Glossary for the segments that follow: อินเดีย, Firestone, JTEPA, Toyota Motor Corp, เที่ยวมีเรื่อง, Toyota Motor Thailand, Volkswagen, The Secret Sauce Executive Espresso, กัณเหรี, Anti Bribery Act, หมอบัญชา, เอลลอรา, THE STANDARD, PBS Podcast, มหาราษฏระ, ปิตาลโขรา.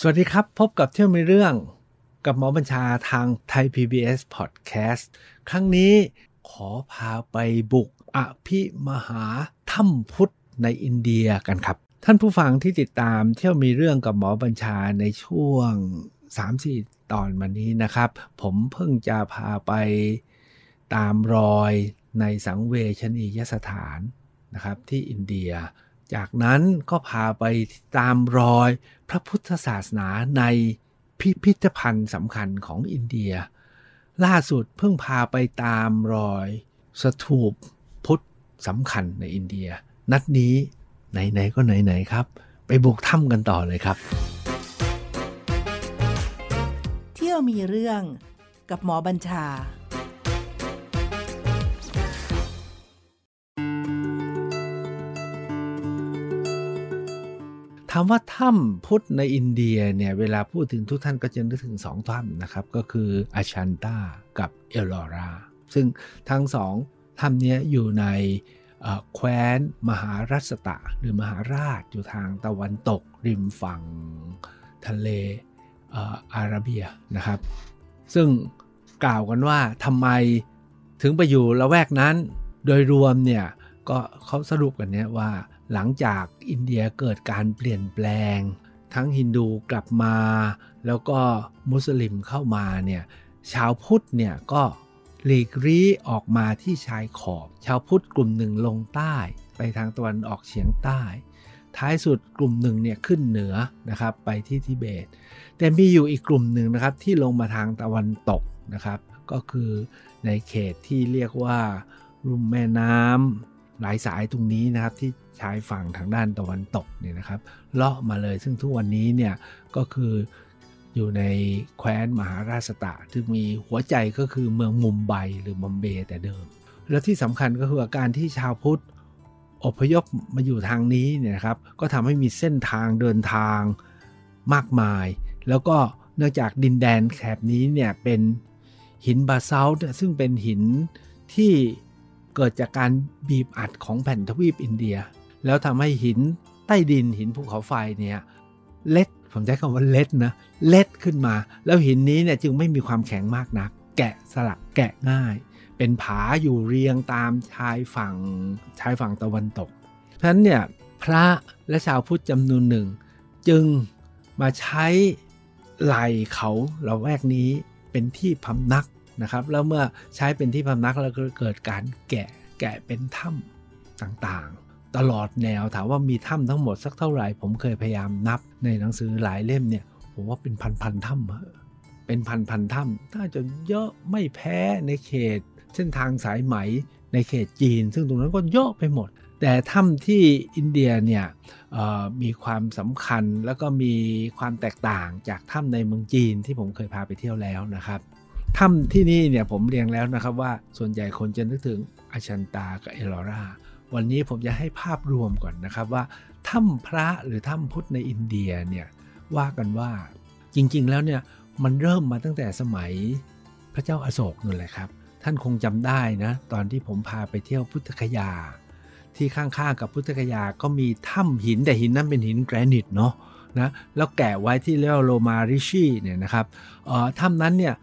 สวัสดีครับพบกับเที่ยวมีเรื่องกับหมอบัญชาทางไทย PBS Podcast ครั้งนี้ขอพาไปบุกอภิมหาถ้ำพุทธในอินเดียกันครับท่านผู้ฟังที่ติดตามเที่ยวมีเรื่องกับหมอบัญชาในช่วง 3-4 ตอนมานี้นะครับผมเพิ่งจะพาไปตามรอยในสังเวชนียสถานนะครับที่อินเดียจากนั้นก็พาไปตามรอยพระพุทธศาสนาในพิพิธภัณฑ์สำคัญของอินเดียล่าสุดเพิ่งพาไปตามรอยสถูปพุทธสำคัญในอินเดียนัดนี้ไหนๆก็ไหนๆครับไปบุกถ้ำกันต่อเลยครับเที่ยวมีเรื่องกับหมอบัญชาคำว่าถ้ำพุทธในอินเดียเนี่ยเวลาพูดถึงทุกท่านก็จะนึกถึงสองถ้ำนะครับก็คืออาชันตากับเอลลอราซึ่งทั้งสองถ้ำนี้อยู่ในแคว้นมหารัสตะหรือมหาราชอยู่ทางตะวันตกริมฝั่งทะเลอาระเบียนะครับซึ่งกล่าวกันว่าทำไมถึงไปอยู่ละแวกนั้นโดยรวมเนี่ยก็เขาสรุปกันเนี่ยว่าหลังจากอินเดียเกิดการเปลี่ยนแปลงทั้งฮินดูกลับมาแล้วก็มุสลิมเข้ามาเนี่ยชาวพุทธเนี่ยก็หลีกลี่ออกมาที่ชายขอบชาวพุทธกลุ่มหนึ่งลงใต้ไปทางตะวันออกเฉียงใต้ท้ายสุดกลุ่มหนึ่งเนี่ยขึ้นเหนือนะครับไปที่ทิเบตแต่มีอยู่อีกกลุ่มหนึ่งนะครับที่ลงมาทางตะวันตกนะครับก็คือในเขตที่เรียกว่าลุ่มแม่น้ำหลายสายตรงนี้นะครับที่ชายฝั่งทางด้านตะวันตกเนี่ยนะครับเลาะมาเลยซึ่งทุกวันนี้เนี่ยก็คืออยู่ในแคว้นมหาราชตะที่มีหัวใจก็คือเมืองมุมไบหรือบอมเบย์แต่เดิมและที่สำคัญก็คือการที่ชาวพุทธอพยพมาอยู่ทางนี้เนี่ยนะครับก็ทำให้มีเส้นทางเดินทางมากมายแล้วก็เนื่องจากดินแดนแถบนี้เนี่ยเป็นหินบาซัลต์ซึ่งเป็นหินที่เกิดจากการบีบอัดของแผ่นทวีปอินเดียแล้วทำให้หินใต้ดินหินภูเขาไฟเนี่ยเล็ดผมใช้คำว่าเล็ดนะเล็ดขึ้นมาแล้วหินนี้เนี่ยจึงไม่มีความแข็งมากนักแกะสลักแกะง่ายเป็นผาอยู่เรียงตามชายฝั่งตะวันตกฉะนั้นเนี่ยพระและชาวพุทธจำนวนหนึ่งจึงมาใช้ไหล่เขาละแวกนี้เป็นที่พำนักนะครับแล้วเมื่อใช้เป็นที่พำนักแล้วก็เกิดการแกะเป็นถ้ำต่างๆตลอดแนวถามว่ามีถ้ำทั้งหมดสักเท่าไหร่ผมเคยพยายามนับในหนังสือหลายเล่มเนี่ยผมว่าเป็นพันๆถ้ำเป็นพันๆถ้ำน่าจะเยอะไม่แพ้ในเขตเส้นทางสายไหมในเขตจีนซึ่งตรงนั้นก็เยอะไปหมดแต่ถ้ำที่อินเดียเนี่ยมีความสำคัญแล้วก็มีความแตกต่างจากถ้ำในเมืองจีนที่ผมเคยพาไปเที่ยวแล้วนะครับถ้ำที่นี่เนี่ยผมเรียงแล้วนะครับว่าส่วนใหญ่คนจะนึกถึงอาชันตากับเอลลอราวันนี้ผมจะให้ภาพรวมก่อนนะครับว่าถ้ำพระหรือถ้ำพุทธในอินเดียเนี่ยว่ากันว่าจริงๆแล้วเนี่ยมันเริ่มมาตั้งแต่สมัยพระเจ้าอโศกนั่นแหละครับท่านคงจำได้นะตอนที่ผมพาไปเที่ยวพุทธคยาที่ข้างๆกับพุทธคยาก็มีถ้ำหินแต่หินนั้นเป็นหินแกรนิตเนาะนะแล้วแกะไว้ที่เรียกว่าโลมาริชีเนี่ยนะครับถ้ำนั้นเนี่ย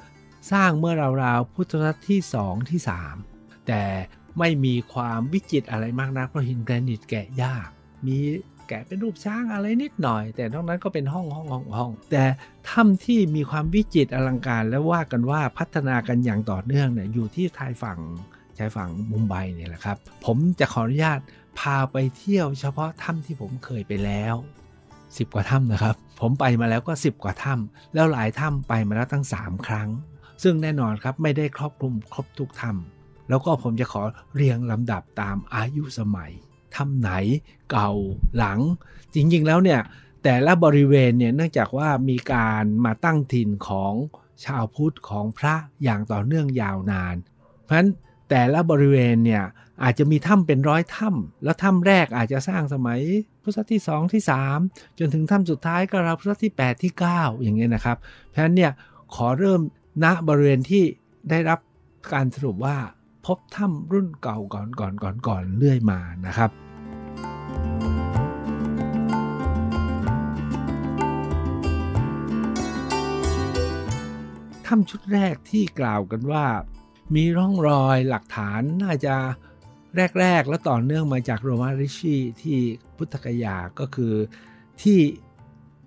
สร้างเมื่อราวๆพุทธศตวรรษที่2ที่3แต่ไม่มีความวิจิตรอะไรมากนักเพราะหินแกรนิตแกะยากมีแกะเป็นรูปช้างอะไรนิดหน่อยแต่นอกนั้นก็เป็นห้องแต่ถ้ำที่มีความวิจิตรอลังการและว่ากันว่าพัฒนากันอย่างต่อเนื่องเนี่ยอยู่ที่ชายฝั่งมุมไบเนี่ยแหละครับผมจะขออนุญาตพาไปเที่ยวเฉพาะถ้ำที่ผมเคยไปแล้ว10กว่าถ้ำนะครับผมไปมาแล้วก็10กว่าถ้ำแล้วหลายถ้ำไปมาแล้วตั้ง3ครั้งซึ่งแน่นอนครับไม่ได้ครอบคลุมครบทุกถ้ำแล้วก็ผมจะขอเรียงลำดับตามอายุสมัยถ้ำไหนเก่าหลังจริงๆแล้วเนี่ยแต่ละบริเวณเนี่ยเนื่องจากว่ามีการมาตั้งถิ่นของชาวพุทธของพระอย่างต่อเนื่องยาวนานเพราะฉะนั้นแต่ละบริเวณเนี่ยอาจจะมีถ้ำเป็นร้อยถ้ำแล้วถ้ำแรกอาจจะสร้างสมัยพุทธศตวรรษที่2ที่3จนถึงถ้ำสุดท้ายก็ราวพุทธศตวรรษที่8ที่9อย่างเงี้ยนะครับเพราะฉะนั้นเนี่ยขอเริ่มณบริเวณที่ได้รับการสรุปว่าพบถ้ำรุ่นเก่าก่อนเรื่อยมานะครับ ถ้ำชุดแรกที่กล่าวกันว่ามีร่องรอยหลักฐานน่าจะแรกและต่อเนื่องมาจากโรมาริชีที่พุทธคยาก็คือที่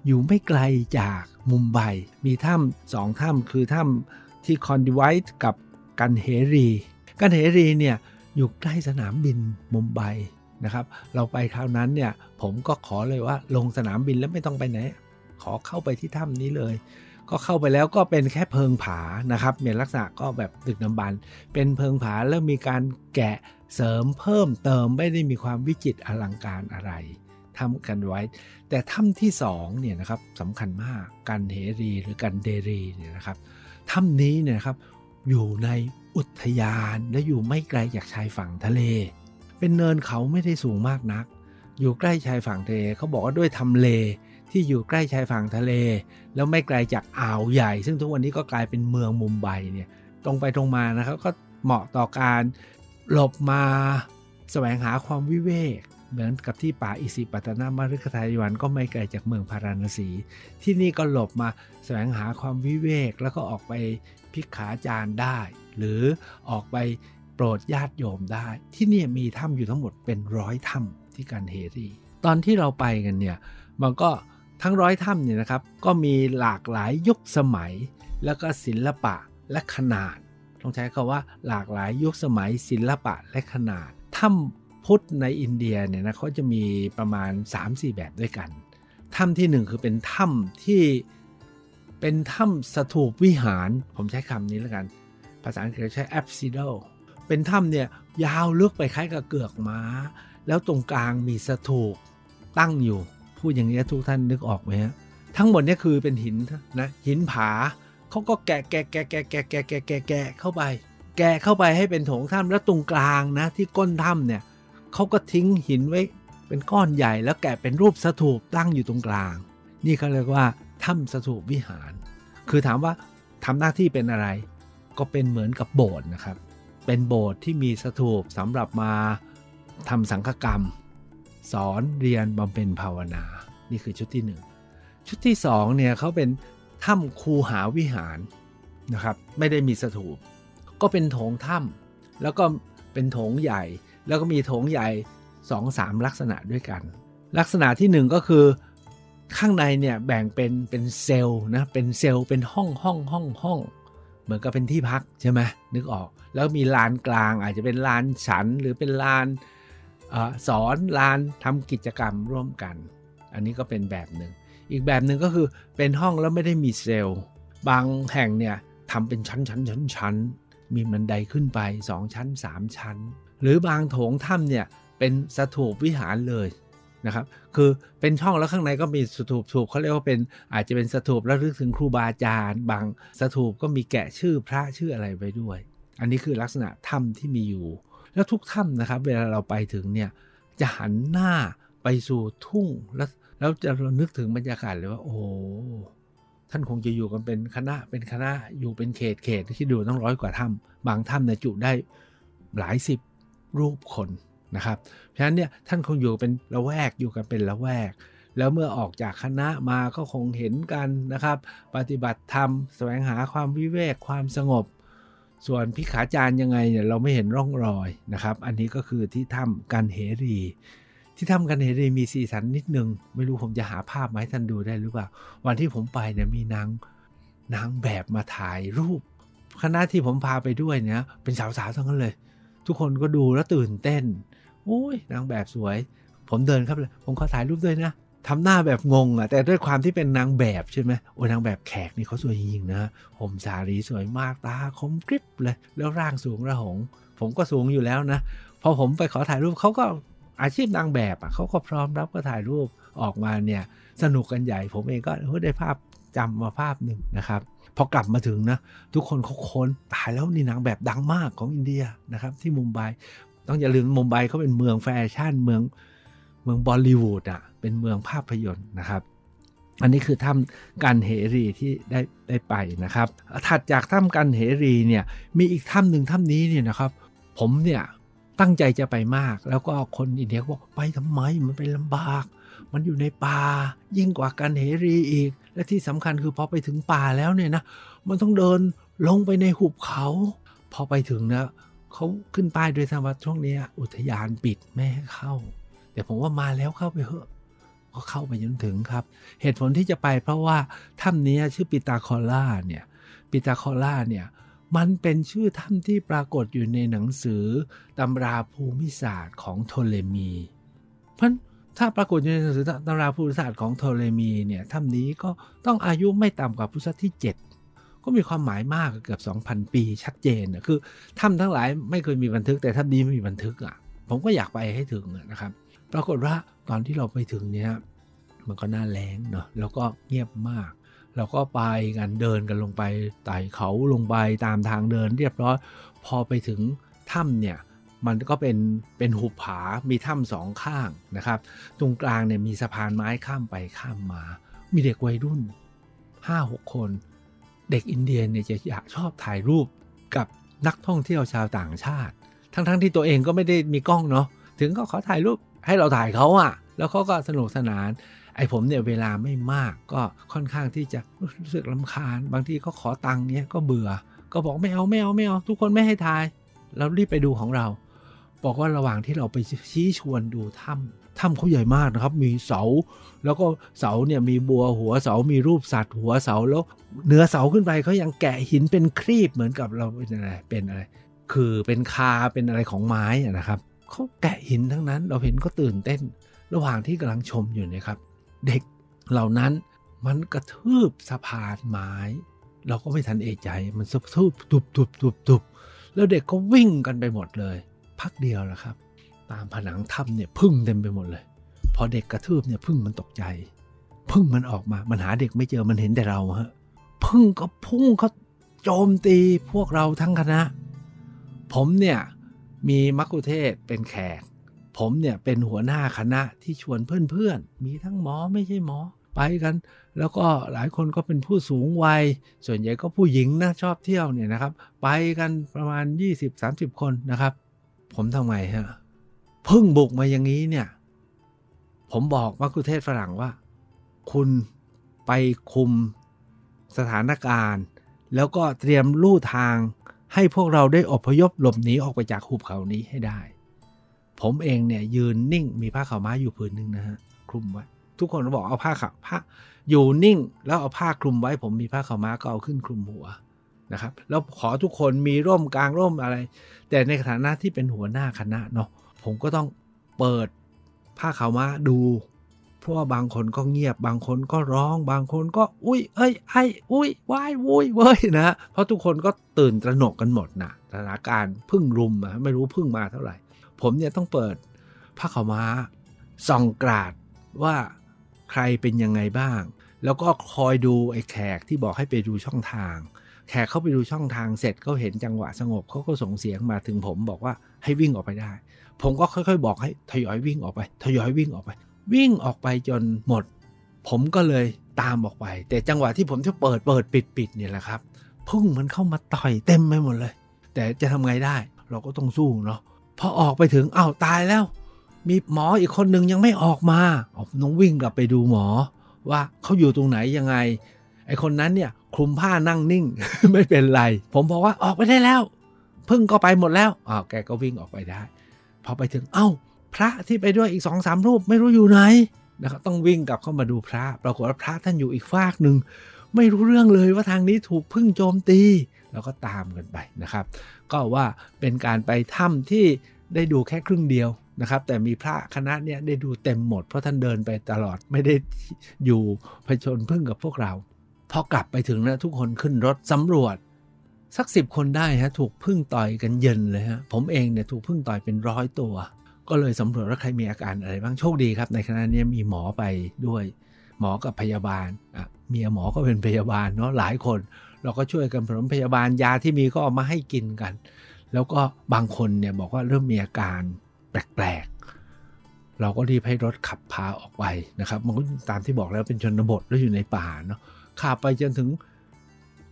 อยู่ไม่ไกลจากมุมไบมีถ้ำสองถ้ำคือถ้ำที่คอนดิไวท์กับกันเฮรีเนี่ยอยู่ใกล้สนามบินมุมไบนะครับเราไปคราวนั้นเนี่ยผมก็ขอเลยว่าลงสนามบินแล้วไม่ต้องไปไหนขอเข้าไปที่ถ้ำนี้เลยก็เข้าไปแล้วก็เป็นแค่เพิงผานะครับมีลักษณะก็แบบดึกดำบรรพ์เป็นเพิงผาแล้วมีการแกะเสริมเพิ่มเติมไม่ได้มีความวิจิตรอลังการอะไรทำกันไว้แต่ถ้ำที่สองเนี่ยนะครับสำคัญมากกันเฮรีหรือกันเดรีเนี่ยนะครับถ้ำนี้เนี่ยครับอยู่ในอุทยานและอยู่ไม่ไกลจากชายฝั่งทะเลเป็นเนินเขาไม่ได้สูงมากนักอยู่ใกล้ชายฝั่งทะเลเขาบอกว่าด้วยทำเลที่อยู่ใกล้ชายฝั่งทะเลแล้วไม่ไกลจากอ่าวใหญ่ซึ่งทุกวันนี้ก็กลายเป็นเมืองมุมไบเนี่ยตรงไปตรงมานะครับก็เหมาะต่อการหลบมาแสวงหาความวิเวกเหมือนกับที่ป่าอิสิปตนมฤคทายวันก็ไม่ไกลจากเมืองพาราณสีที่นี่ก็หลบมาแสวงหาความวิเวกแล้วก็ออกไปภิกขาจารได้หรือออกไปโปรดญาติโยมได้ที่นี่มีถ้ำอยู่ทั้งหมดเป็นร้อยถ้ำที่กันเฮรีตอนที่เราไปกันเนี่ยมันก็ทั้งร้อยถ้ำเนี่ยนะครับก็มีหลากหลายยุคสมัยแล้วก็ศิลปะและขนาดต้องใช้คำว่าหลากหลายยุคสมัยศิลปะและขนาดถ้ำพุทธในอินเดียเนี่ยนะเขาจะมีประมาณ 3-4 แบบด้วยกันถ้ำที่1คือเป็นถ้ำที่เป็นถ้ำสถูปวิหารผมใช้คำนี้แล้วกันภาษาอังกฤษใช้ apsidal เป็นถ้ำเนี่ยยาวลึกไปคล้ายกับเกือกม้าแล้วตรงกลางมีสถูปตั้งอยู่พูดอย่างนี้ทุกท่านนึกออกไหมฮะทั้งหมดนี่คือเป็นหินนะหินผาเขาก็แกะเข้าไปให้เป็นโถงถ้ำแล้วตรงกลางนะที่ก้นถ้ำเนี่ยเขาก็ทิ้งหินไว้เป็นก้อนใหญ่แล้วแกะเป็นรูปสถูปตั้งอยู่ตรงกลางนี่เขาเรียกว่าถ้ำสถูปวิหารคือถามว่าทำหน้าที่เป็นอะไรก็เป็นเหมือนกับโบสถ์นะครับเป็นโบสถ์ที่มีสถูปสำหรับมาทำสังฆกรรมสอนเรียนบำเพ็ญภาวนานี่คือชุดที่1ชุดที่2เนี่ยเขาเป็นถ้ำคูหาวิหารนะครับไม่ได้มีสถูปก็เป็นโถงถ้ำแล้วก็เป็นโถงใหญ่แล้วก็มีโถงใหญ่ 2-3 ลักษณะด้วยกันลักษณะที่1ก็คือข้างในเนี่ยแบ่งเป็นเซลล์นะเป็นเซลล์เป็นห้องเหมือนกับเป็นที่พักใช่ไหมนึกออกแล้วมีลานกลางอาจจะเป็นลานฉันหรือเป็นลานสอนลานทำกิจกรรมร่วมกันอันนี้ก็เป็นแบบหนึ่งอีกแบบหนึ่งก็คือเป็นห้องแล้วไม่ได้มีเซลล์บางแห่งเนี่ยทำเป็นชั้นมีบันไดขึ้นไป2ชั้น3ชั้นหรือบางโถงถ้ำเนี่ยเป็นสถูปวิหารเลยนะครับคือเป็นช่องแล้วข้างในก็มีสถูปเขาเรียกว่าเป็นอาจจะเป็นสถูประลึกถึงครูบาอาจารย์บางสถูปก็มีแกะชื่อพระชื่ออะไรไว้ด้วยอันนี้คือลักษณะถ้ำที่มีอยู่แล้วทุกถ้ำนะครับเวลาเราไปถึงเนี่ยจะหันหน้าไปสู่ทุ่งแล้วจะนึกถึงบรรยากาศเลยว่าโอ้ท่านคงจะอยู่กันเป็นคณะอยู่เป็นเขตที่ดูต้องร้อยกว่าถ้ำบางถ้ำเนี่ยจุได้หลายสิบรูปคนนะครับเพราะฉะนั้นเนี่ยท่านคงอยู่เป็นละแวกอยู่กันเป็นละแวกแล้วเมื่อออกจากคณะมาก็คงเห็นกันนะครับปฏิบัติธรรมแสวงหาความวิเวกความสงบส่วนพิขาจารย์ยังไงเนี่ยเราไม่เห็นร่องรอยนะครับอันนี้ก็คือที่ถ้ำกันเฮรีมีสีสันนิดนึงไม่รู้ผมจะหาภาพมาให้ท่านดูได้หรือเปล่าวันที่ผมไปเนี่ยมีนางแบบมาถ่ายรูปคณะที่ผมพาไปด้วยเนี่ยเป็นสาวๆทั้งนั้นเลยทุกคนก็ดูแล้วตื่นเต้นโอ้ยนางแบบสวยผมเดินครับเลยผมขอถ่ายรูปด้วยนะทำหน้าแบบงงอ่ะแต่ด้วยความที่เป็นนางแบบใช่ไหมโอ้ยนางแบบแขกนี่เขาสวยจริงๆนะห่มสารีสวยมากตาคมกริบเลยแล้วร่างสูงระหงผมก็สูงอยู่แล้วนะพอผมไปขอถ่ายรูปเขาก็อาชีพนางแบบอ่ะเขาก็พร้อมรับก็ถ่ายรูปออกมาเนี่ยสนุกกันใหญ่ผมเองก็ได้ภาพจำมาภาพหนึ่งนะครับพอกลับมาถึงนะทุกคนเขาค้นตายแล้วนี่นางแบบดังมากของอินเดียนะครับที่มุมไบต้องอย่าลืมมุมไบเขาเป็นเมืองแฟชั่นเมืองบอลลีวูดอ่ะเป็นเมืองภาพยนตร์นะครับอันนี้คือถ้ำกันเฮรีที่ได้ไปนะครับถัดจากถ้ำกันเฮรีเนี่ยมีอีกถ้ำหนึ่งถ้ำนี้เนี่ยนะครับผมเนี่ยตั้งใจจะไปมากแล้วก็คนอินเดียบอกไปทำไมมันไปลำบาก มันอยู่ในป่ายิ่งกว่ากันเหรีอีกและที่สำคัญคือพอไปถึงป่าแล้วเนี่ยนะมันต้องเดินลงไปในหุบเขาพอไปถึงนะเขาขึ้นป้ายด้วยซ้ำว่าช่วงนี้อุทยานปิดไม่ให้เข้าแต่ผมว่ามาแล้วเข้าไปเถอะก็เข้าไปจนถึงครับเหตุผลที่จะไปเพราะว่าถ้ำนี้ชื่อปิตาคอล่าเนี่ยปิตาคอล่าเนี่ยมันเป็นชื่อถ้ำที่ปรากฏอยู่ในหนังสือตำราภูมิศาสตร์ของโทเลมีเพราะถ้าปรากฏอยู่ในหนังสือตำราภูมิศาสตร์ของโทเลมีเนี่ยถ้ำนี้ก็ต้องอายุไม่ต่ำกว่าพุทธศตวรรษที่7ก็มีความหมายมากเกือบ 2,000 ปีชัดเจนนะคือถ้ำทั้งหลายไม่เคยมีบันทึกแต่ถ้ำนี้มีบันทึกอ่ะผมก็อยากไปให้ถึงนะครับปรากฏว่าตอนที่เราไปถึงเนี่ยมันก็หน้าแล้งเนาะแล้วก็เงียบมากเราก็ไปกันเดินกันลงไปไต่เขาลงไปตามทางเดินเรียบร้อยพอไปถึงถ้ำเนี่ยมันก็เป็นหุบผามีถ้ำสองข้างนะครับตรงกลางเนี่ยมีสะพานไม้ข้ามไปข้ามมามีเด็กวัยรุ่น 5-6 คนเด็กอินเดียเนี่ยจะอยากชอบถ่ายรูปกับนักท่องเที่ยวชาวต่างชาติทั้งที่ตัวเองก็ไม่ได้มีกล้องเนาะถึงก็ขอถ่ายรูปให้เราถ่ายเขาอะแล้วเขาก็สนุกสนานไอ้ผมเนี่ยเวลาไม่มากก็ค่อนข้างที่จะรู้สึกรำคาญบางทีก็ขอตังค์เนี่ยก็เบื่อก็บอกไม่เอาทุกคนไม่ให้ถ่ายเรารีบไปดูของเราบอกว่าระหว่างที่เราไปชี้ชวนดูถ้ำเขาใหญ่มากนะครับมีเสาแล้วก็เสาเนี่ยมีบัวหัวเสามีรูปสัตว์หัวเสาแล้วเนื้อเสาขึ้นไปเขายังแกะหินเป็นครีบเหมือนกับเราเป็นอะไรคือเป็นคาเป็นอะไรของไม้นะครับเขาแกะหินทั้งนั้นเราเห็นก็ตื่นเต้นระหว่างที่กำลังชมอยู่นะครับเด็กเหล่านั้นมันกระทืบสะพานไม้เราก็ไม่ทันเอะใจมันกระทืบตุบแล้วเด็กก็วิ่งกันไปหมดเลยพักเดียวนะครับตามผนังถ้ำเนี่ยผึ้งเต็มไปหมดเลยพอเด็กกระทืบเนี่ยผึ้งมันตกใจผึ้งมันออกมามันหาเด็กไม่เจอมันเห็นแต่เราฮะผึ้งก็พุ่งเขาโจมตีพวกเราทั้งคณะผมเนี่ยมีมัคคุเทศก์เป็นแขกผมเนี่ยเป็นหัวหน้าคณะที่ชวนเพื่อนๆมีทั้งหมอไม่ใช่หมอไปกันแล้วก็หลายคนก็เป็นผู้สูงวัยส่วนใหญ่ก็ผู้หญิงนะชอบเที่ยวเนี่ยนะครับไปกันประมาณ 20-30 คนนะครับผมทำไงฮะเพิ่งบุกมาอย่างนี้เนี่ยผมบอกมัคคุเทศก์ฝรั่งว่าคุณไปคุมสถานการณ์แล้วก็เตรียมลู่ทางให้พวกเราได้อพยพหลบหนีออกไปจากหุบเขานี้ให้ได้ผมเองเนี่ยยืนนิ่งมีผ้าขาวม้าอยู่ผืนนึงนะฮะคลุมไว้ทุกคนก็บอกเอาผ้าอยู่นิ่งแล้วเอาผ้าคลุมไว้ผมมีผ้าขาวม้าก็เอาขึ้นคลุมหัวนะครับแล้วขอทุกคนมีร่มกลางร่มอะไรแต่ในฐานะที่เป็นหัวหน้าคณะเนาะผมก็ต้องเปิดผ้าขาวม้าดูเพราะว่าบางคนก็เงียบบางคนก็ร้องบางคนก็อุ้ยเอ้ยไอ้อุ้ยว้ายวุ้ยเว้ยนะเพราะทุกคนก็ตื่นตระหนกกันหมดนะสถานการณ์พึ่งรุมนะไม่รู้พึ่งมาเท่าไหร่ผมเนี่ยต้องเปิดผ้าขาวม้าส่องกราดว่าใครเป็นยังไงบ้างแล้วก็คอยดูไอ้แขกที่บอกให้ไปดูช่องทางแขกเข้าไปดูช่องทางเสร็จเขาเห็นจังหวะสงบเขาก็ส่งเสียงมาถึงผมบอกว่าให้วิ่งออกไปได้ผมก็ค่อยๆบอกให้ทยอยวิ่งออกไปวิ่งออกไปจนหมดผมก็เลยตามออกไปแต่จังหวะที่ผมจะเปิดปิดๆเนี่ยแหละครับพึ่งมันเข้ามาต่อยเต็มไปหมดเลยแต่จะทำไงได้เราก็ต้องสู้เนาะพอออกไปถึงอ้าวตายแล้วมีหมออีกคนนึงยังไม่ออกมาน้องวิ่งกลับไปดูหมอว่าเขาอยู่ตรงไหนยังไงไอคนนั้นเนี่ยคลุมผ้านั่งนิ่ง ไม่เป็นไรผมบอกว่าออกไปได้แล้วพึ่งก็ไปหมดแล้วแกก็วิ่งออกไปได้พอไปถึงเอ้าพระที่ไปด้วยอีก 2-3 รูปไม่รู้อยู่ไหนนะครับต้องวิ่งกลับเข้ามาดูพระปรากฏว่าพระท่านอยู่อีกฟากนึงไม่รู้เรื่องเลยว่าทางนี้ถูกพึ่งโจมตีแล้วก็ตามกันไปนะครับก็ว่าเป็นการไปถ้ำที่ได้ดูแค่ครึ่งเดียวนะครับแต่มีพระคณะเนี่ยได้ดูเต็มหมดเพราะท่านเดินไปตลอดไม่ได้อยู่เผชิญพึ่งกับพวกเราพอกลับไปถึงนะทุกคนขึ้นรถสำรวจสัก10 คนได้ฮะถูกพึ่งต่อยกันเย็นเลยฮะผมเองเนี่ยถูกพึ่งต่อยเป็น100ตัวก็เลยสำรวจว่าใครมีอาการอะไรบ้างโชคดีครับในขณะนี้มีหมอไปด้วยหมอกับพยาบาลเมียหมอก็เป็นพยาบาลเนาะหลายคนเราก็ช่วยกันผสมพยาบาลยาที่มีก็เอามาให้กินกันแล้วก็บางคนเนี่ยบอกว่าเริ่มมีอาการแปลกๆเราก็รีบให้รถขับพาออกไปนะครับมันก็ตามที่บอกแล้วเป็นชนบทแล้วอยู่ในป่าเนาะขับไปจนถึง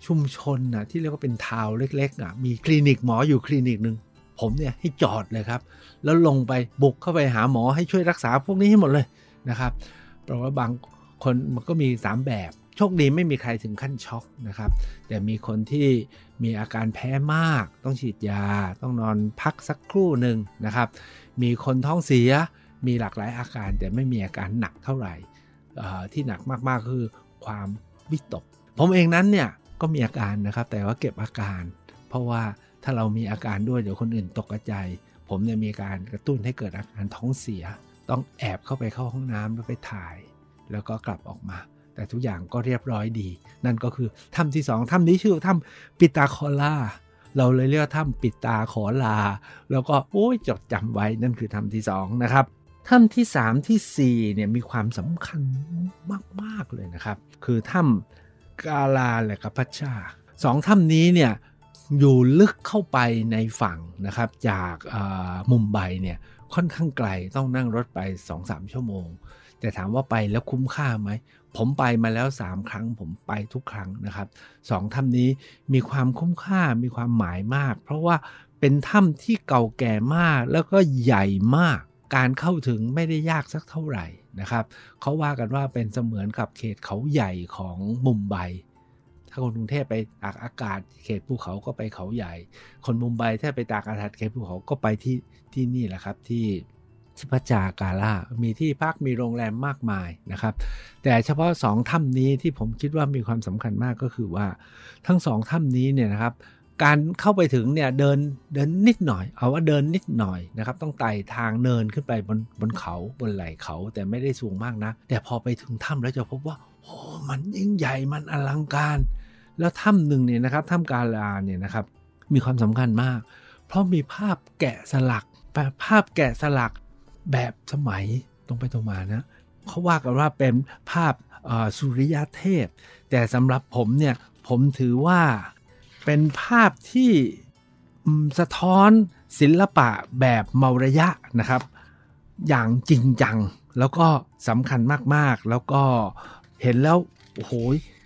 ชุมชนนะที่เรียกว่าเป็นทาวน์เล็กๆมีคลินิกหมออยู่คลินิกนึงผมเนี่ยให้จอดเลยครับแล้วลงไปบุกเข้าไปหาหมอให้ช่วยรักษาพวกนี้ให้หมดเลยนะครับ เพราะว่าบางคนมันก็มี3แบบโชคดีไม่มีใครถึงขั้นช็อกนะครับแต่มีคนที่มีอาการแพ้มากต้องฉีดยาต้องนอนพักสักครู่หนึ่งนะครับมีคนท้องเสียมีหลากหลายอาการแต่ไม่มีอาการหนักเท่าไหร่ที่หนักมากๆคือความวิตกผมเองนั้นเนี่ยก็มีอาการนะครับแต่ว่าเก็บอาการเพราะว่าถ้าเรามีอาการด้วยเดี๋ยวคนอื่นตกใจผมเนี่ยมีการกระตุ้นให้เกิดอาการท้องเสียต้องแอบเข้าไปเข้าห้องน้ำแล้วไปถ่ายแล้วก็กลับออกมาแต่ทุกอย่างก็เรียบร้อยดีนั่นก็คือถ้ำที่2ถ้ำนี้ชื่อถ้ำปิตาคอลาเราเลยเรียกว่าถ้ำปิตาคอลาแล้วก็โอ้ยจดจำไว้นั่นคือถ้ำที่2นะครับถ้ำที่3ที่4เนี่ยมีความสำคัญมากๆเลยนะครับคือถ้ำกาลาและกัปปัชชา2ถ้ำนี้เนี่ยอยู่ลึกเข้าไปในฝั่งนะครับจากมุมไบเนี่ยค่อนข้างไกลต้องนั่งรถไป 2-3 ชั่วโมงแต่ถามว่าไปแล้วคุ้มค่าไหมผมไปมาแล้ว3ครั้งผมไปทุกครั้งนะครับ2ถ้ำนี้มีความคุ้มค่ามีความหมายมากเพราะว่าเป็นถ้ำที่เก่าแก่มากแล้วก็ใหญ่มากการเข้าถึงไม่ได้ยากสักเท่าไหร่นะครับเขาว่ากันว่าเป็นเสมือนกับเขตเขาใหญ่ของมุมไบถ้าคนกรุงเทพไปตากอากาศเขตภูเขาก็ไปเขาใหญ่คนมุมไบถ้าไปตากอากาศเขตภูเขาก็ไปที่นี่แหละครับที่ชิพจากาลามีที่พักมีโรงแรมมากมายนะครับแต่เฉพาะ2ถ้ำนี้ที่ผมคิดว่ามีความสำคัญมากก็คือว่าทั้ง2ถ้ำนี้เนี่ยนะครับการเข้าไปถึงเนี่ยเดินนิดหน่อยเอาว่าเดินนิดหน่อยนะครับต้องไต่ทางเนินขึ้นไปบนเขาบนไหล่เขาแต่ไม่ได้สูงมากนะแต่พอไปถึงถ้ำแล้วจะพบว่าโอ้มันยิ่งใหญ่มันอลังการแล้วถ้ำหนึ่งเนี่ยนะครับถ้ำกาลาเนี่ยนะครับมีความสำคัญมากเพราะมีภาพแกะสลักแบบสมัยตรงไปตรงมานะเขาว่ากันว่าเป็นภาพสุริยเทพแต่สำหรับผมเนี่ยผมถือว่าเป็นภาพที่สะท้อนศิลปะแบบมาวรยะนะครับอย่างจริงจังแล้วก็สำคัญมากๆแล้วก็เห็นแล้วโอ้โห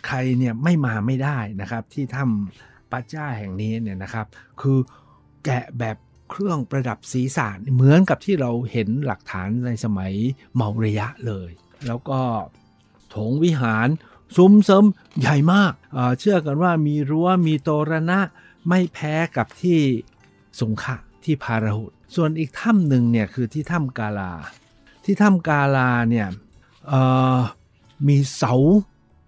ใครเนี่ยไม่มาไม่ได้นะครับที่ถ้ำปัจจ้าแห่งนี้เนี่ยนะครับคือแกะแบบเครื่องประดับศีรษะเหมือนกับที่เราเห็นหลักฐานในสมัยมาวรยะเลยแล้วก็โถงวิหารซุ้มเสริมใหญ่มากเชื่อกันว่ามีรั้วมีโตรณะไม่แพ้กับที่สงขะที่พาราหุตส่วนอีกถ้ำหนึ่งเนี่ยคือที่ถ้ำกาลาเนี่ยมีเสา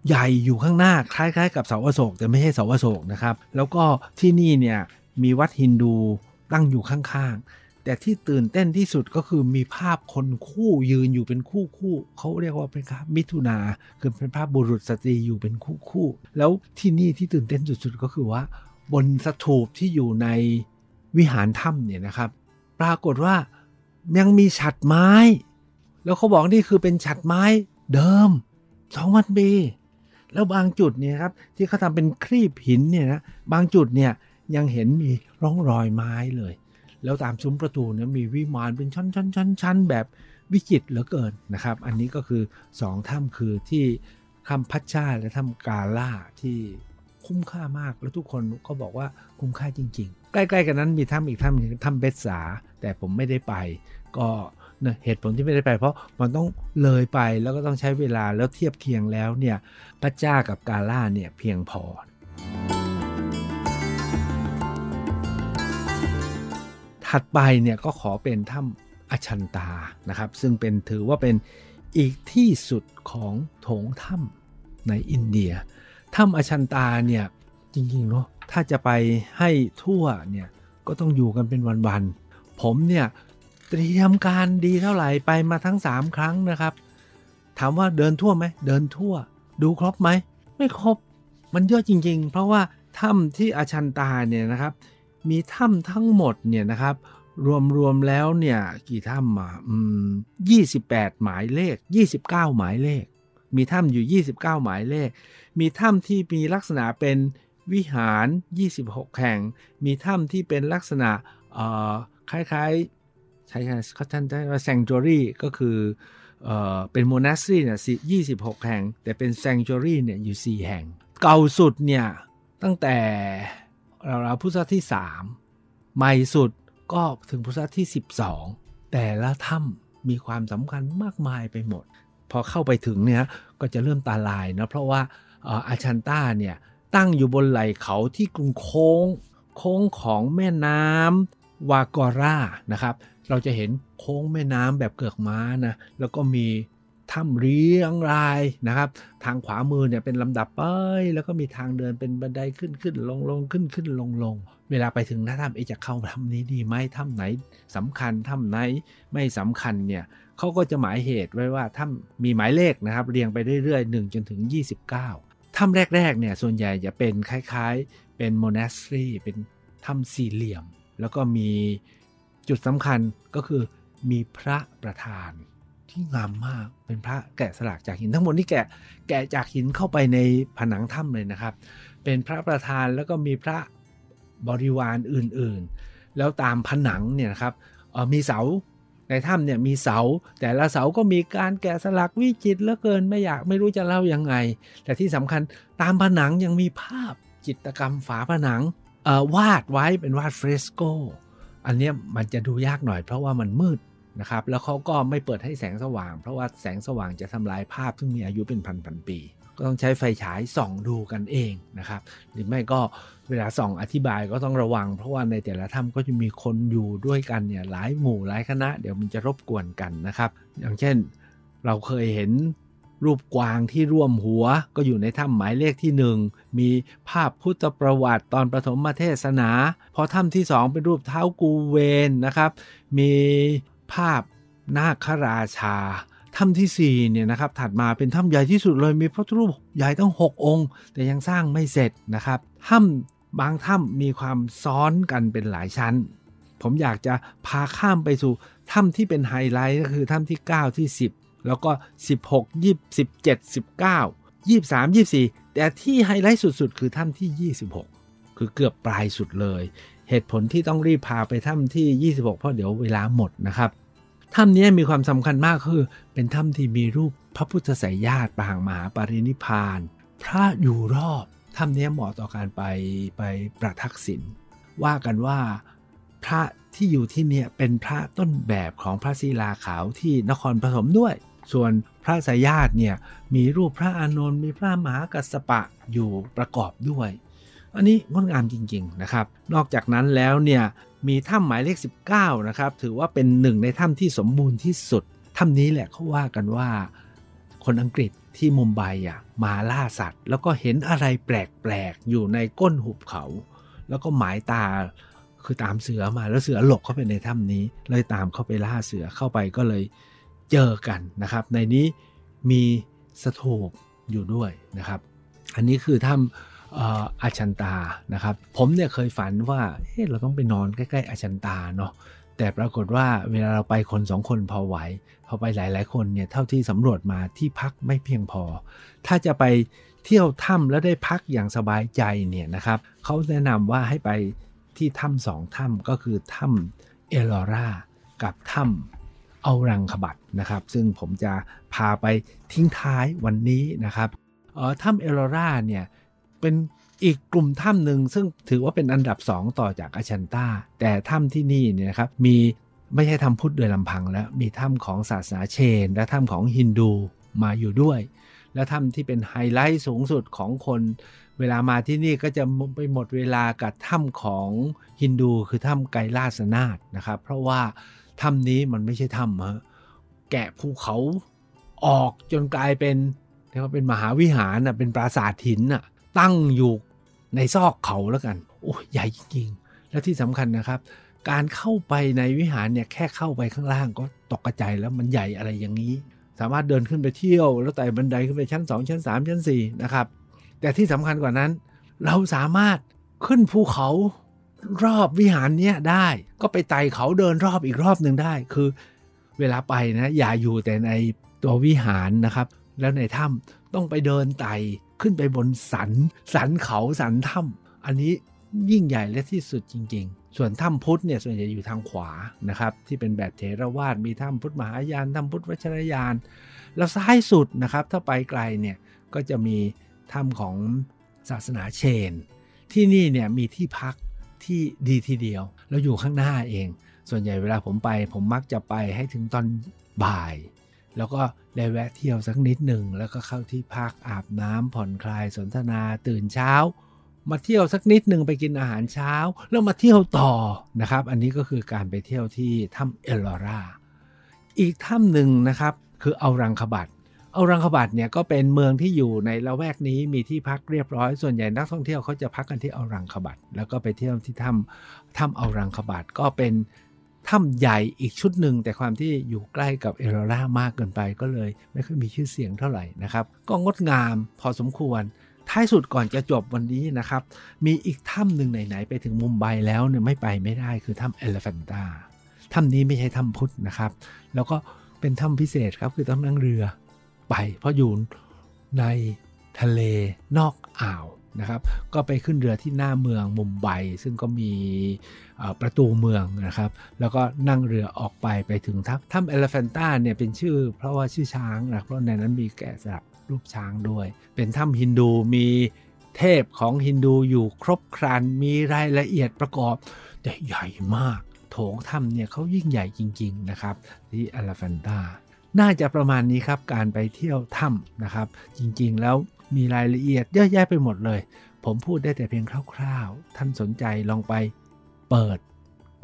ใหญ่อยู่ข้างหน้าคล้ายๆกับเสาอโศกแต่ไม่ใช่เสาอโศกนะครับแล้วก็ที่นี่เนี่ยมีวัดฮินดูตั้งอยู่ข้างๆแต่ที่ตื่นเต้นที่สุดก็คือมีภาพคนคู่ยืนอยู่เป็นคู่ๆเขาเรียกว่าเป็นภาพมิถุนาคือเป็นภาพบุรุษสตรีอยู่เป็นคู่ๆแล้วที่นี่ที่ตื่นเต้นสุดๆก็คือว่าบนสถูปที่อยู่ในวิหารถ้ำเนี่ยนะครับปรากฏว่ายังมีฉัตรไม้แล้วเขาบอกนี่คือเป็นฉัตรไม้เดิม 2,000 ปีแล้วบางจุดเนี่ยครับที่เขาทำเป็นครีบหินเนี่ยนะบางจุดเนี่ยยังเห็นมีร่องรอยไม้เลยแล้วตามซุ้มประตูเนี่ยมีวิมานเป็นชั้นๆๆแบบวิจิตรเหลือเกินนะครับอันนี้ก็คือ2ถ้ำคือที่ถ้ำพัชชาและถ้ำกาลาที่คุ้มค่ามากแล้วทุกคนก็บอกว่าคุ้มค่าจริงๆใกล้ๆกันนั้นมีถ้ำอีกถ้ำหนึ่งถ้ำเบสสาแต่ผมไม่ได้ไปก็เหตุผลที่ไม่ได้ไปเพราะมันต้องเลยไปแล้วก็ต้องใช้เวลาแล้วเทียบเคียงแล้วเนี่ยพัชชากับกาลาเนี่ยเพียงพอถัดไปเนี่ยก็ขอเป็นถ้ำอชันตานะครับซึ่งเป็นถือว่าเป็นอีกที่สุดของโถงถ้ำในอินเดียถ้ำอชันตาเนี่ยจริงๆเนาะถ้าจะไปให้ทั่วเนี่ยก็ต้องอยู่กันเป็นวันๆผมเนี่ยเตรียมการดีเท่าไหร่ไปมาทั้ง3ครั้งนะครับถามว่าเดินทั่วไหมเดินทั่วดูครบไหมไม่ครบมันเยอะจริงๆเพราะว่าถ้ำที่อชันตาเนี่ยนะครับมีถ้ำทั้งหมดเนี่ยนะครับรวมแล้วเนี่ยกี่ถ้ำ28หมายเลข29หมายเลขมีถ้ำอยู่29หมายเลขมีถ้ำที่มีลักษณะเป็นวิหาร26แห่งมีถ้ำที่เป็นลักษณะคล้ายๆใช้คำท่านได้ว่า sanctuary ก็คือเป็น monastery เนี่ย26แห่งแต่เป็น sanctuary เนี่ยอยู่4แห่งเก่าสุดเนี่ยตั้งแต่เราพุทธศาสนาที่3ใหม่สุดก็ถึงพุทธศาสนาที่12แต่ละถ้ำมีความสำคัญมากมายไปหมด พอเข้าไปถึงเนี่ยก็จะเริ่มตาลายนะเพราะว่าอาชันต้าเนี่ยตั้งอยู่บนไหล่เขาที่กรุงโค้งของแม่น้ำวากอร่านะครับเราจะเห็นโค้งแม่น้ำแบบเกือกม้านะแล้วก็มีถ้ำเรียงรายนะครับทางขวามือเนี่ยเป็นลำดับไปแล้วก็มีทางเดินเป็นบันไดขึ้นลงๆขึ้นๆลงๆเวลาไปถึงหน้าถ้ำจะเข้าถ้ำนี้ดีไหมถ้ำไหนสำคัญถ้ำไหนไม่สำคัญเนี่ยเขาก็จะหมายเหตุไว้ว่าถ้ำมีหมายเลขนะครับเรียงไปเรื่อยๆ1จนถึง29ถ้ำแรกๆเนี่ยส่วนใหญ่จะเป็นคล้ายๆเป็น monastery เป็นถ้ำสี่เหลี่ยมแล้วก็มีจุดสำคัญก็คือมีพระประธานที่งามมากเป็นพระแกะสลักจากหินทั้งหมดนี่แกะจากหินเข้าไปในผนังถ้ำเลยนะครับเป็นพระประธานแล้วก็มีพระบริวารอื่นๆแล้วตามผนังเนี่ยนะครับมีเสาในถ้ำเนี่ยมีเสาแต่ละเสาก็มีการแกะสลักวิจิตรเหลือเกินไม่รู้จะเล่ายังไงแต่ที่สำคัญตามผนังยังมีภาพจิตรกรรมฝาผนังวาดไว้เป็นวาดเฟรสโกอันนี้มันจะดูยากหน่อยเพราะว่ามันมืดนะครับแล้วเขาก็ไม่เปิดให้แสงสว่างเพราะว่าแสงสว่างจะทำลายภาพซึ่งมีอายุเป็นพันปีก็ต้องใช้ไฟฉายส่องดูกันเองนะครับหรือไม่ก็เวลาส่องอธิบายก็ต้องระวังเพราะว่าในแต่ละถ้ำก็จะมีคนอยู่ด้วยกันเนี่ยหลายหมู่หลายคณะเดี๋ยวมันจะรบกวนกันนะครับอย่างเช่นเราเคยเห็นรูปกวางที่ร่วมหัวก็อยู่ในถ้ำหมายเลขที่1มีภาพพุทธประวัติตอนปฐมเทศนาพอถ้ำที่2เป็นรูปเท้ากูเวนนะครับมีภาพนาคราชาถ้ำที่4เนี่ยนะครับถัดมาเป็นถ้ำใหญ่ที่สุดเลยมีพระพุทธรูปใหญ่ตั้ง6องค์แต่ยังสร้างไม่เสร็จนะครับถ้ำบางถ้ำมีความซ้อนกันเป็นหลายชั้นผมอยากจะพาข้ามไปสู่ถ้ำที่เป็นไฮไลท์ก็คือถ้ำที่9ที่10แล้วก็16 17 19 23 24แต่ที่ไฮไลท์สุดๆคือถ้ำที่26คือเกือบปลายสุดเลยเหตุผลที่ต้องรีบพาไปถ้ำที่26เพราะเดี๋ยวเวลาหมดนะครับถ้ำนี้มีความสำคัญมากคือเป็นถ้ำที่มีรูปพระพุทธไสยญาติปางมหาปรินิพพานพระอยู่รอบถ้ำนี้เหมาะต่อการไปประทักษิณว่ากันว่าพระที่อยู่ที่นี่เป็นพระต้นแบบของพระศิลาขาวที่นครปฐมด้วยส่วนพระไสยญาติเนี่ยมีรูปพระอานนท์มีพระมหากัสสปะอยู่ประกอบด้วยอันนี้งดงามจริงๆนะครับนอกจากนั้นแล้วเนี่ยมีถ้ำหมายเลข19นะครับถือว่าเป็นหนึ่งในถ้ำที่สมบูรณ์ที่สุดถ้ำนี้แหละเขาว่ากันว่าคนอังกฤษที่มุมไบมาล่าสัตว์แล้วก็เห็นอะไรแปลกๆอยู่ในก้นหุบเขาแล้วก็หมายตาคือตามเสือมาแล้วเสือหลบเข้าไปในถ้ำนี้เลยตามเข้าไปล่าเสือเข้าไปก็เลยเจอกันนะครับในนี้มีสถูปอยู่ด้วยนะครับอันนี้คือถ้ำอาชันตานะครับผมเนี่ยเคยฝันว่าเราต้องไปนอนใกล้ๆอาชันตาเนาะแต่ปรากฏว่าเวลาเราไปคน2คนพอไหวพอไปหลายๆคนเนี่ยเท่าที่สำรวจมาที่พักไม่เพียงพอถ้าจะไปเที่ยวถ้ำแล้วได้พักอย่างสบายใจเนี่ยนะครับเขาแนะนำว่าให้ไปที่ถ้ำ2ถ้ำก็คือถ้ำเอลอรากับถ้ำเอารังขบัดนะครับซึ่งผมจะพาไปทิ้งท้ายวันนี้นะครับถ้ำเอลอราเนี่ยเป็นอีกกลุ่มถ้ำหนึ่งซึ่งถือว่าเป็นอันดับ2ต่อจากอาชันต้าแต่ถ้ำที่นี่เนี่ยนะครับมีไม่ใช่ถ้ำพุทธโดยลำพังแล้วมีถ้ำของศาสนาเชนและถ้ำของฮินดูมาอยู่ด้วยและถ้ำที่เป็นไฮไลท์สูงสุดของคนเวลามาที่นี่ก็จะไปหมดเวลากับถ้ำของฮินดูคือถ้ำไกลาสนาทนะครับเพราะว่าถ้ำนี้มันไม่ใช่ถ้ำแกะภูเขาออกจนกลายเป็นเรียกว่าเป็นมหาวิหารนะเป็นปราสาทหินนะตั้งอยู่ในซอกเขาแล้วกันโอ้ใหญ่จริงๆแล้วที่สำคัญนะครับการเข้าไปในวิหารเนี่ยแค่เข้าไปข้างล่างก็ตกใจแล้วมันใหญ่อะไรอย่างนี้สามารถเดินขึ้นไปเที่ยวแล้วไต่บันไดขึ้นไปชั้น2ชั้น3ชั้น4นะครับแต่ที่สำคัญกว่านั้นเราสามารถขึ้นภูเขารอบวิหารเนี่ยได้ก็ไปไต่เขาเดินรอบอีกรอบนึงได้คือเวลาไปนะอย่าอยู่แต่ในตัววิหารนะครับแล้วในถ้ำต้องไปเดินไต่ขึ้นไปบนสันเขาสันถ้ำอันนี้ยิ่งใหญ่และที่สุดจริงๆส่วนถ้ำพุทธเนี่ยส่วนใหญ่อยู่ทางขวานะครับที่เป็นแบบเถรวาทมีถ้ำพุทธมหายานถ้ำพุทธวัชรยานแล้วซ้ายสุดนะครับถ้าไปไกลเนี่ยก็จะมีถ้ำของศาสนาเชนที่นี่เนี่ยมีที่พักที่ดีทีเดียวแล้วอยู่ข้างหน้าเองส่วนใหญ่เวลาผมไปผมมักจะไปให้ถึงตอนบ่าย แล้วก็ได้แวะเที่ยวสักนิดหนึ่งแล้วก็เข้าที่พักอาบน้ำผ่อนคลายสนทนาตื่นเช้ามาเที่ยวสักนิดหนึ่งไปกินอาหารเช้าแล้วมาเที่ยวต่อนะครับอันนี้ก็คือการไปเที่ยวที่ถ้ำเอลลอราอีกถ้ำหนึ่งนะครับคือเอารังขบัดเอารังขบัดเนี่ยก็เป็นเมืองที่อยู่ในละแวกนี้มีที่พักเรียบร้อยส่วนใหญ่นักท่องเที่ยวเขาจะพักกันที่เอารังขบัดแล้วก็ไปเที่ยวที่ถ้ำเอารังขบัดก็เป็นถ้ำใหญ่อีกชุดหนึ่งแต่ความที่อยู่ใกล้กับเอลลอร่ามากเกินไปก็เลยไม่ค่อยมีชื่อเสียงเท่าไหร่นะครับก็งดงามพอสมควรท้ายสุดก่อนจะจบวันนี้นะครับมีอีกถ้ำหนึ่งไหนๆไปถึงมุมไบแล้วเนี่ยไม่ไปไม่ได้คือถ้ำเอลิแฟนตาถ้ำนี้ไม่ใช่ถ้ำพุทธนะครับแล้วก็เป็นถ้ำพิเศษครับคือต้องนั่งเรือไปเพราะอยู่ในทะเลนอกอ่าวนะครับก็ไปขึ้นเรือที่หน้าเมืองมุมไบซึ่งก็มีประตูเมืองนะครับแล้วก็นั่งเรือออกไปถึงถ้ำเอลิแฟนตาเนี่ยเป็นชื่อเพราะว่าชื่อช้างนะเพราะในนั้นมีแกะสลักรูปช้างด้วยเป็นถ้ำฮินดูมีเทพของฮินดูอยู่ครบครันมีรายละเอียดประกอบแต่ใหญ่มากโถงถ้ำเนี่ยเขายิ่งใหญ่จริงๆนะครับที่เอลิแฟนตาน่าจะประมาณนี้ครับการไปเที่ยวถ้ำนะครับจริงๆแล้วมีรายละเอียดเยอะแยะไปหมดเลยผมพูดได้แต่เพียงคร่าวๆท่านสนใจลองไปเปิด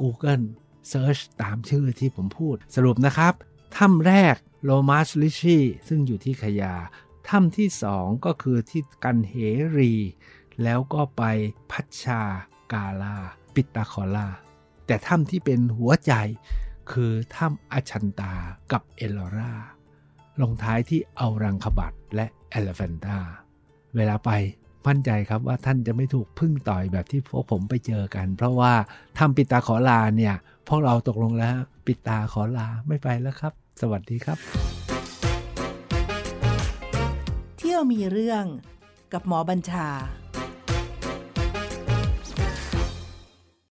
Google Search ตามชื่อที่ผมพูดสรุปนะครับถ้ำแรกโลมาสลิชีซึ่งอยู่ที่คยาถ้ำที่2ก็คือที่กันเหรีแล้วก็ไปพัชชากาลาปิตาคอลาแต่ถ้ำที่เป็นหัวใจคือถ้ำอชันตากับเอลลอราลงท้ายที่เอารังขบัดและเอลิแฟนตาเวลาไปมั่นใจครับว่าท่านจะไม่ถูกพึ่งต่อยแบบที่พวกผมไปเจอกันเพราะว่าถ้ำปิตาขอลาเนี่ยพวกเราตกลงแล้วปิตาขอลาไม่ไปแล้วครับสวัสดีครับเที่ยวมีเรื่องกับหมอบัญชา